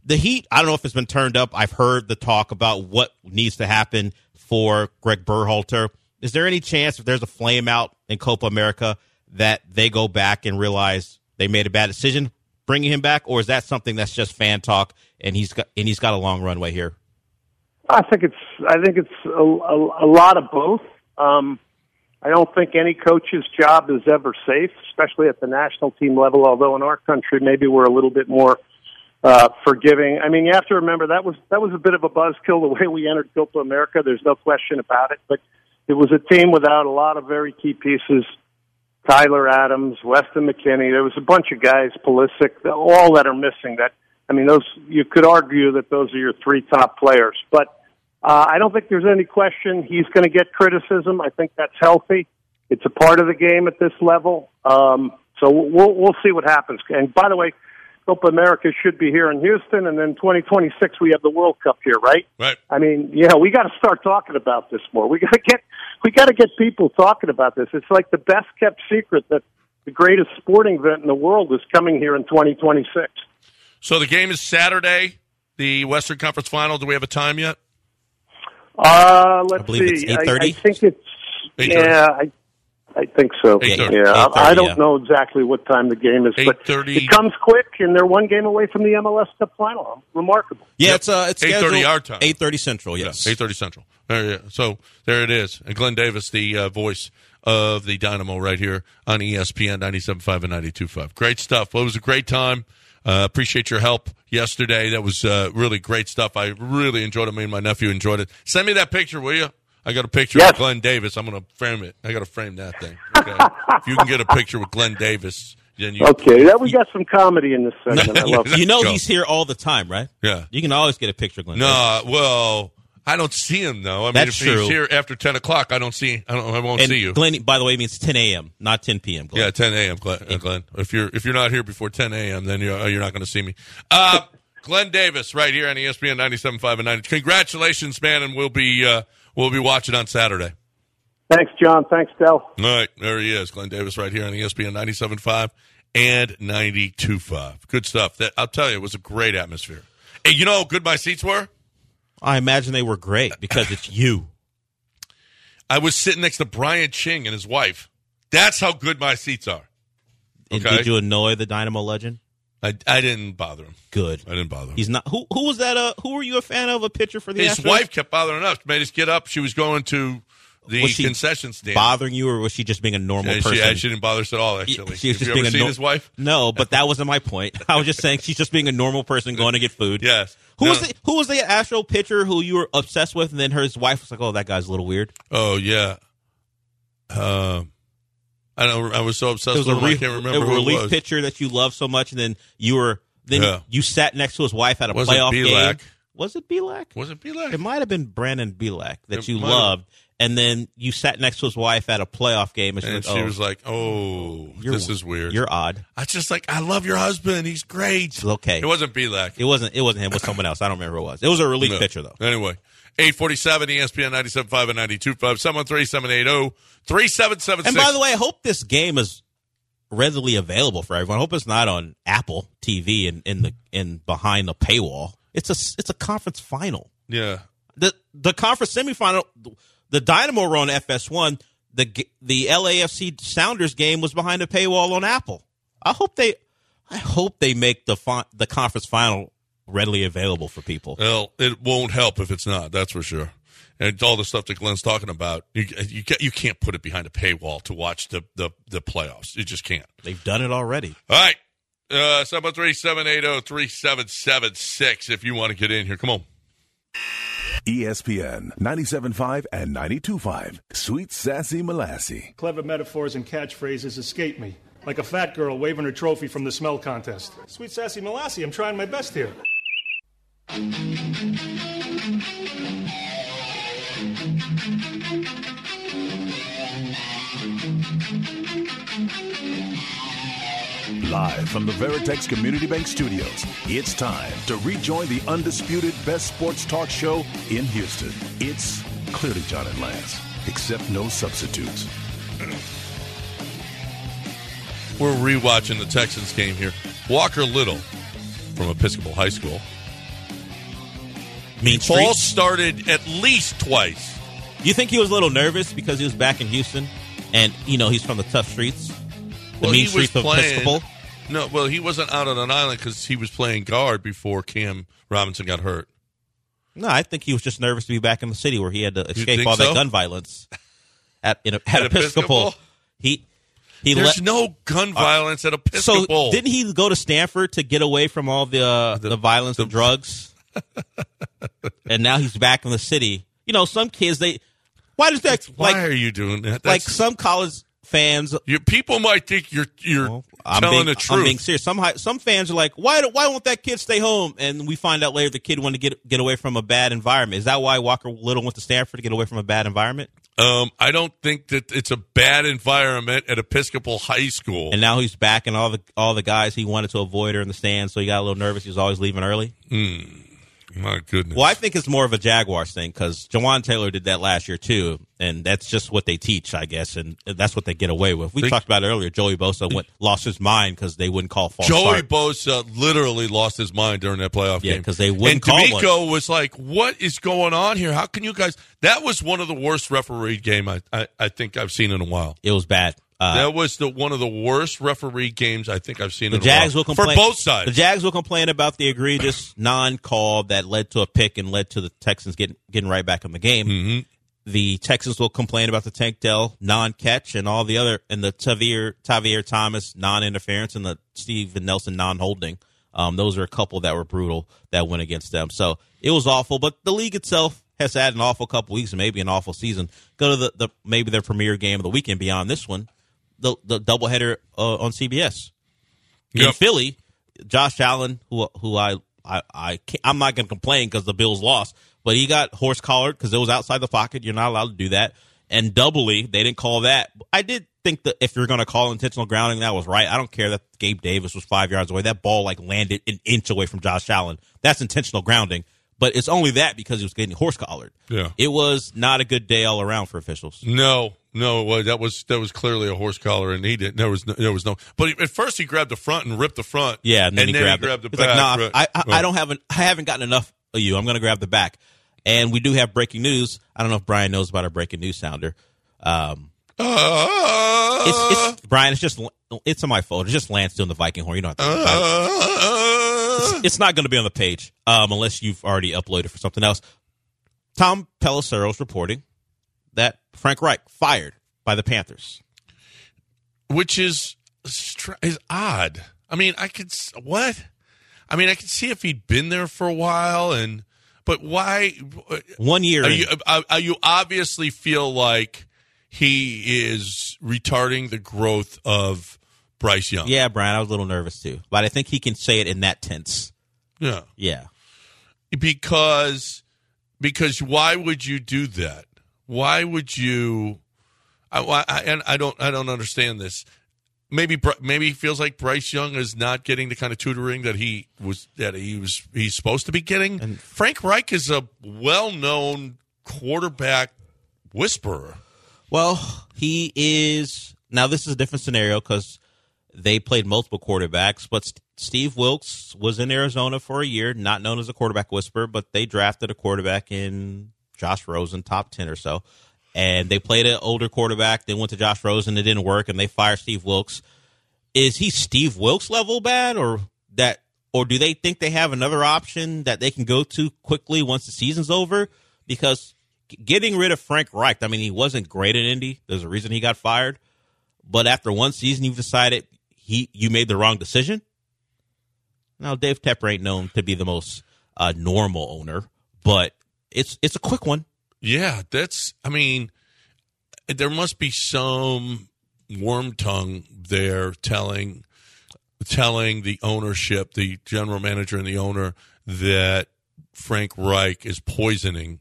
The heat, I don't know if it's been turned up. I've heard the talk about what needs to happen for Greg Berhalter. Is there any chance if there's a flame out in Copa America that they go back and realize they made a bad decision bringing him back, or is that something that's just fan talk and he's got a long runway here? I think it's a lot of both. I don't think any coach's job is ever safe, especially at the national team level, although in our country maybe we're a little bit more forgiving. I mean, you have to remember that was a bit of a buzzkill the way we entered Copa America. There's no question about it. But it was a team without a lot of very key pieces. Tyler Adams, Weston McKinney, there was a bunch of guys, Pulisic, all that are missing that. I mean, those you could argue that those are your three top players. But I don't think there's any question he's going to get criticism. I think that's healthy. It's a part of the game at this level. So we'll see what happens. And by the way, Copa America should be here in Houston, and then 2026 we have the World Cup here, right? Right. I mean, we got to start talking about this more. We got to get people talking about this. It's like the best kept secret that the greatest sporting event in the world is coming here in 2026. So the game is Saturday, the Western Conference Final. Do we have a time yet? Let's see. It's 8:30. I think it's 8:30. Yeah, I think so. Yeah, I don't know exactly what time the game is, but it comes quick, and they're one game away from the MLS Cup Final. Remarkable. Yeah, yep. It's 8:30 our time. 8:30 Central. Yes, 8:30 Central. Yeah. So there it is. And Glenn Davis, the voice of the Dynamo, right here on ESPN 97.5 and 92.5. Great stuff. Well, it was a great time. Appreciate your help yesterday. That was really great stuff. I really enjoyed it. Me and my nephew enjoyed it. Send me that picture, will you? I got a picture of Glenn Davis. I'm going to frame it. I got to frame that thing. Okay. If you can get a picture with Glenn Davis, then you... Okay, now we got some comedy in this segment. I love it. He's here all the time, right? Yeah. You can always get a picture of Glenn Davis. No, well... I don't see him though. I mean, that's if true. He's here after 10 o'clock, I don't see. I won't and see you, Glenn. By the way, it means 10 a.m., not 10 p.m. Glenn. Yeah, 10 a.m. Glenn. If you're not here before 10 a.m., then you're not going to see me. Glenn Davis, right here on ESPN 97.5 and 90. Congratulations, man, and we'll be watching on Saturday. Thanks, John. Thanks, Del. All right, there he is, Glenn Davis, right here on ESPN 97.5 and 92.5. Good stuff. That I'll tell you, it was a great atmosphere. Hey, you know how good my seats were? I imagine they were great because it's you. I was sitting next to Brian Ching and his wife. That's how good my seats are. And okay? Did you annoy the Dynamo legend? I didn't bother him. Good. I didn't bother him. He's not. Who was that? Who were you a fan of? A pitcher for the Astros? His wife kept bothering us. Made us get up. She was going to the concession stand. Bothering you, or was she just being a normal person? She didn't bother us at all. Actually, she was just being seen his wife? No, but that wasn't my point. I was just saying she's just being a normal person going to get food. Yes. Who was the Astro pitcher who you were obsessed with, and then his wife was like, "Oh, that guy's a little weird." Oh yeah. I know. I was so obsessed with him. I can't remember who it was. A relief pitcher that you loved so much, and then you sat next to his wife at a playoff game. Was it Belak? It might have been Brandon Belak that you loved, and then you sat next to his wife at a playoff game, and she was like, "Oh, this is weird. You're odd." I was just like, "I love your husband. He's great." Okay, it wasn't Belak. It wasn't him. It was someone else. I don't remember who it was. It was a relief pitcher though. Anyway. 847 ESPN 97.5 and 92.5. 713-780-3776. And by the way, I hope this game is readily available for everyone. I hope it's not on Apple TV and in behind the paywall. It's a conference final. Yeah. The conference semifinal, the Dynamo were on FS1. The LAFC Sounders game was behind a paywall on Apple. I hope they make the conference final readily available for people. Well, it won't help if it's not, that's for sure. And all the stuff that Glenn's talking about, you can't put it behind a paywall to watch the playoffs. You just can't. They've done it already. All right. 713-780-3776 if you want to get in here. Come on. ESPN 97.5 and 92.5. Sweet Sassy Molassy. Clever metaphors and catchphrases escape me, like a fat girl waving her trophy from the smell contest. Sweet Sassy Molassy, I'm trying my best here. Live from the Veritex Community Bank Studios, it's time to rejoin the undisputed best sports talk show in Houston. It's clearly John and Lance, except no substitutes. We're rewatching the Texans game here. Walker Little from Episcopal High School. Mean Street. Ball started at least twice. You think he was a little nervous because he was back in Houston, and he's from the tough streets, mean streets of Episcopal? No, well, he wasn't out on an island because he was playing guard before Cam Robinson got hurt. No, I think he was just nervous to be back in the city where he had to escape all that gun violence at Episcopal. There's no gun violence at Episcopal. So didn't he go to Stanford to get away from all the violence and drugs? And now he's back in the city. Some kids, why are you doing that? Like some college fans. People might think you're telling the truth. I'm being serious. Some fans are like, why won't that kid stay home? And we find out later the kid wanted to get away from a bad environment. Is that why Walker Little went to Stanford, to get away from a bad environment? I don't think that it's a bad environment at Episcopal High School. And now he's back, and all the guys he wanted to avoid are in the stands, so he got a little nervous. He was always leaving early. My goodness. Well, I think it's more of a Jaguars thing because Jawan Taylor did that last year too, and that's just what they teach, I guess, and that's what they get away with. We talked about it earlier. Joey Bosa lost his mind because they wouldn't call false start. Bosa literally lost his mind during that playoff game because they wouldn't call one. And D'Amico was like, "What is going on here? How can you guys?" That was one of the worst refereed game I think I've seen in a while. It was bad. That was one of the worst referee games I think I've seen in a while. Will complain, for both sides. The Jags will complain about the egregious non-call that led to a pick and led to the Texans getting right back in the game. Mm-hmm. The Texans will complain about the Tank Dell non-catch and all the other, and the Tavier Thomas non-interference and the Steven Nelson non-holding. Those are a couple that were brutal that went against them. So it was awful, but the league itself has had an awful couple weeks and maybe an awful season. Go to the maybe their premier game of the weekend beyond this one. The doubleheader on CBS in Philly, Josh Allen, who I'm not going to complain because the Bills lost, But he got horse-collared because it was outside the pocket. You're not allowed to do that. And doubly, they didn't call that. I did think that if you're going to call intentional grounding, that was right. I don't care that Gabe Davis was 5 yards away. That ball, like, landed an inch away from Josh Allen. That's intentional grounding. But it's only that because he was getting horse-collared. Yeah. It was not a good day all around for officials. No, that was clearly a horse collar, and he didn't. There was no. But at first, he grabbed the front and ripped the front. Yeah, and then he grabbed the back. Like, I haven't gotten enough of you. I'm going to grab the back. And we do have breaking news. I don't know if Brian knows about our breaking news sounder. Brian. It's on my phone. It's just Lance doing the Viking horn. You don't have to. It's not going to be on the page unless you've already uploaded for something else. Tom Pelissero's reporting that Frank Reich fired by the Panthers, which is odd. I mean, I could see if he'd been there for a while, but why? 1 year. You obviously feel like he is retarding the growth of Bryce Young. Yeah, Brian, I was a little nervous too, but I think he can say it in that tense. Yeah. Because why would you do that? Why would you? I don't understand this. Maybe he feels like Bryce Young is not getting the kind of tutoring that he's supposed to be getting. And Frank Reich is a well-known quarterback whisperer. Well, he is now. This is a different scenario because they played multiple quarterbacks, but Steve Wilkes was in Arizona for a year, not known as a quarterback whisperer, but they drafted a quarterback in Josh Rosen, top 10 or so. And they played an older quarterback. They went to Josh Rosen. It didn't work, and they fired Steve Wilkes. Is he Steve Wilkes level bad, or do they think they have another option that they can go to quickly once the season's over? Because getting rid of Frank Reich, I mean, he wasn't great at Indy. There's a reason he got fired. But after one season, you've decided you made the wrong decision? Now, Dave Tepper ain't known to be the most normal owner, but it's a quick one. Yeah, there must be some worm tongue there telling the ownership, the general manager and the owner, that Frank Reich is poisoning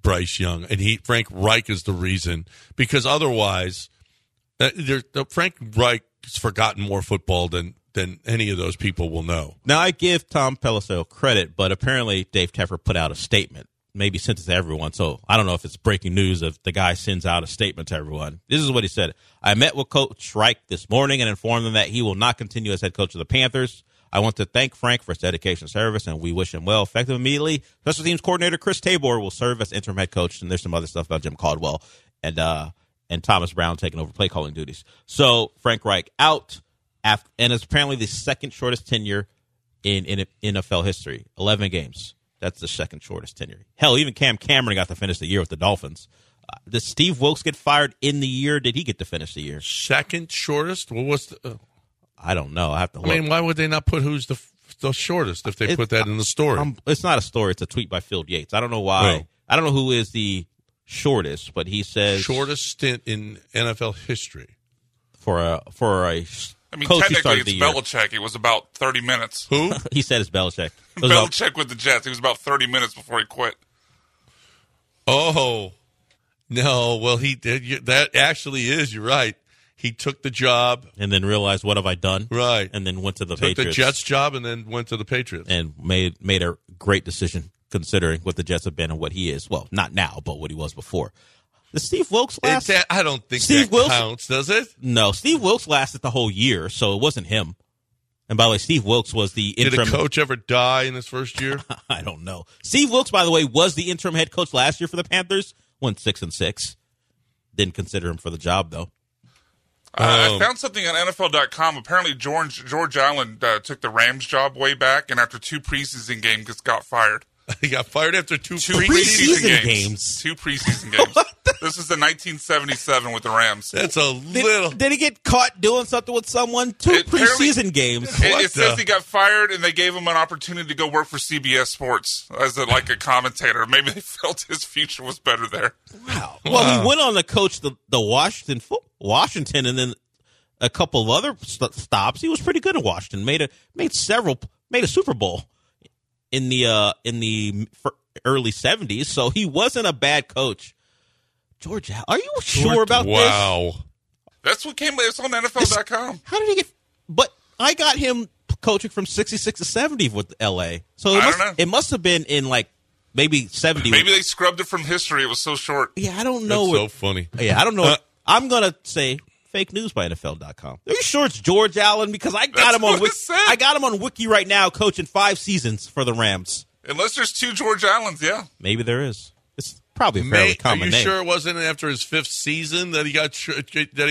Bryce Young, and Frank Reich is the reason, because otherwise Frank Reich has forgotten more football than any of those people will know. Now, I give Tom Pelissero credit, but apparently Dave Tepper put out a statement. Maybe sent it to everyone, so I don't know if it's breaking news if the guy sends out a statement to everyone. This is what he said. I met with Coach Reich this morning and informed him that he will not continue as head coach of the Panthers. I want to thank Frank for his dedication and service, and we wish him well. Effective immediately, special teams coordinator Chris Tabor will serve as interim head coach, and there's some other stuff about Jim Caldwell and Thomas Brown taking over play-calling duties. So Frank Reich out, and it's apparently the second shortest tenure in NFL history, 11 games. That's the second shortest tenure. Hell, even Cam Cameron got to finish the year with the Dolphins. Did Steve Wilkes get fired in the year? Did he get to finish the year? Second shortest? Well, what's the? I don't know. I have to look. I mean, why would they not put who's the shortest if they put that in the story? It's not a story. It's a tweet by Field Yates. I don't know why. Right. I don't know who is the shortest, but he says shortest stint in NFL history for a. I mean, technically, it's Belichick. It was about 30 minutes. Who? He said it's Belichick. Belichick with the Jets. It was about 30 minutes before he quit. Oh, no. Well, he did. That actually is. You're right. He took the job. And then realized, what have I done? Right. And then went to the Patriots. Took the Jets job and then went to the Patriots. And made a great decision considering what the Jets have been and what he is. Well, not now, but what he was before. The Steve Wilkes last? I don't think Steve Wilkes counts, does it? No, Steve Wilkes lasted the whole year, so it wasn't him. And by the way, Steve Wilkes was the interim. Did a coach ever die in his first year? I don't know. Steve Wilkes, by the way, was the interim head coach last year for the Panthers. Went 6-6. Didn't consider him for the job, though. I found something on NFL.com. Apparently, George Allen took the Rams job way back, and after two preseason games, got fired. He got fired after two preseason games. Two preseason games. This is the 1977 with the Rams. That's a little. Did he get caught doing something with someone? Two preseason games. It says he got fired, and they gave him an opportunity to go work for CBS Sports as a commentator. Maybe they felt his future was better there. Wow. Well, he went on to coach the Washington, and then a couple of other stops. He was pretty good in Washington. Made a Super Bowl. in the early 70s, so he wasn't a bad coach. George, are you sure about this? Wow. That's what came. It's on NFL.com. How did he get? But I got him coaching from 66 to 70 with LA. So it must have been in like maybe 70. Maybe they scrubbed it from history. It was so short. Yeah, I don't know. It's so funny. Yeah, I don't know. I'm going to say fake news by NFL.com. Are you sure it's George Allen? Because I got him on Wiki right now coaching 5 seasons for the Rams. Unless there's 2 George Allens, yeah. Maybe there is. It's probably a fairly common name. Are you sure it wasn't after his 5th season that he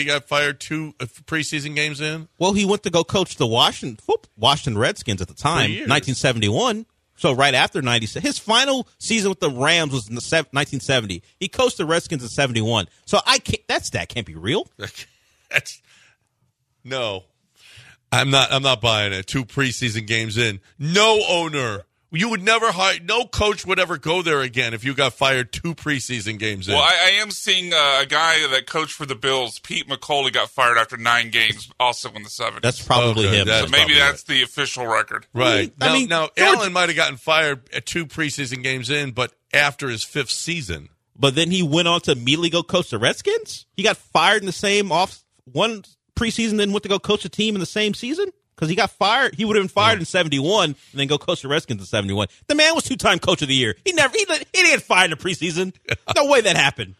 got fired 2 preseason games in? Well, he went to go coach the Washington Redskins at the time, 1971. So right after 1970. His final season with the Rams was in 1970. He coached the Redskins in 71. So that can't be real. No. I'm not buying it. 2 preseason games in. No owner. You would never hire. No coach would ever go there again if you got fired 2 preseason games in. Well, I am seeing a guy that coached for the Bills, Pete McCauley, got fired after 9 games, also in the 70s. That's probably him. So maybe that's the official record, right? Now Allen might have gotten fired at 2 preseason games in, but after his 5th season. But then he went on to immediately go coach the Redskins. He got fired in the same off one preseason, then went to go coach a team in the same season. Because he got fired. He would have been fired in 71 and then go coach the Redskins in 71. The man was 2-time coach of the year. He didn't get fired in the preseason. No way that happened.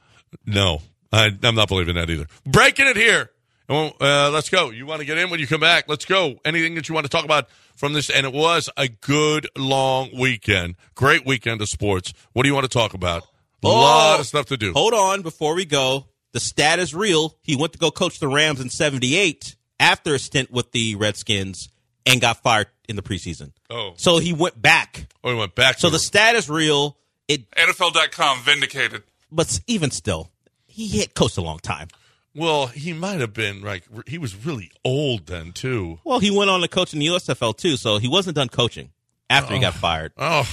No. I'm not believing that either. Breaking it here. Let's go. You want to get in when you come back? Let's go. Anything that you want to talk about from this? And it was a good, long weekend. Great weekend of sports. What do you want to talk about? A lot of stuff to do. Hold on. Before we go, the stat is real. He went to go coach the Rams in 78. After a stint with the Redskins and got fired in the preseason. Oh. So he went back. Oh, he went back. So the stat is real. NFL.com vindicated. But even still, he had coached a long time. Well, he might have been, like, he was really old then, too. Well, he went on to coach in the USFL, too, so he wasn't done coaching after he got fired. Oh.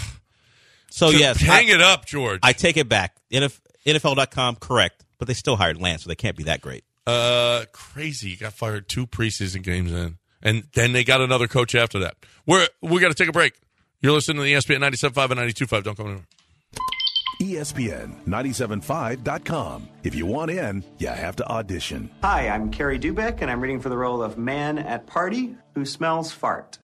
So, yes. Hang it up, George. I take it back. NFL.com, correct. But they still hired Lance, so they can't be that great. Crazy. He got fired 2 preseason games in. And then they got another coach after that. We got to take a break. You're listening to the ESPN 97.5 and 92.5. Don't come anywhere. ESPN 97.5.com. If you want in, you have to audition. Hi, I'm Carrie Dubek, and I'm reading for the role of man at party who smells fart.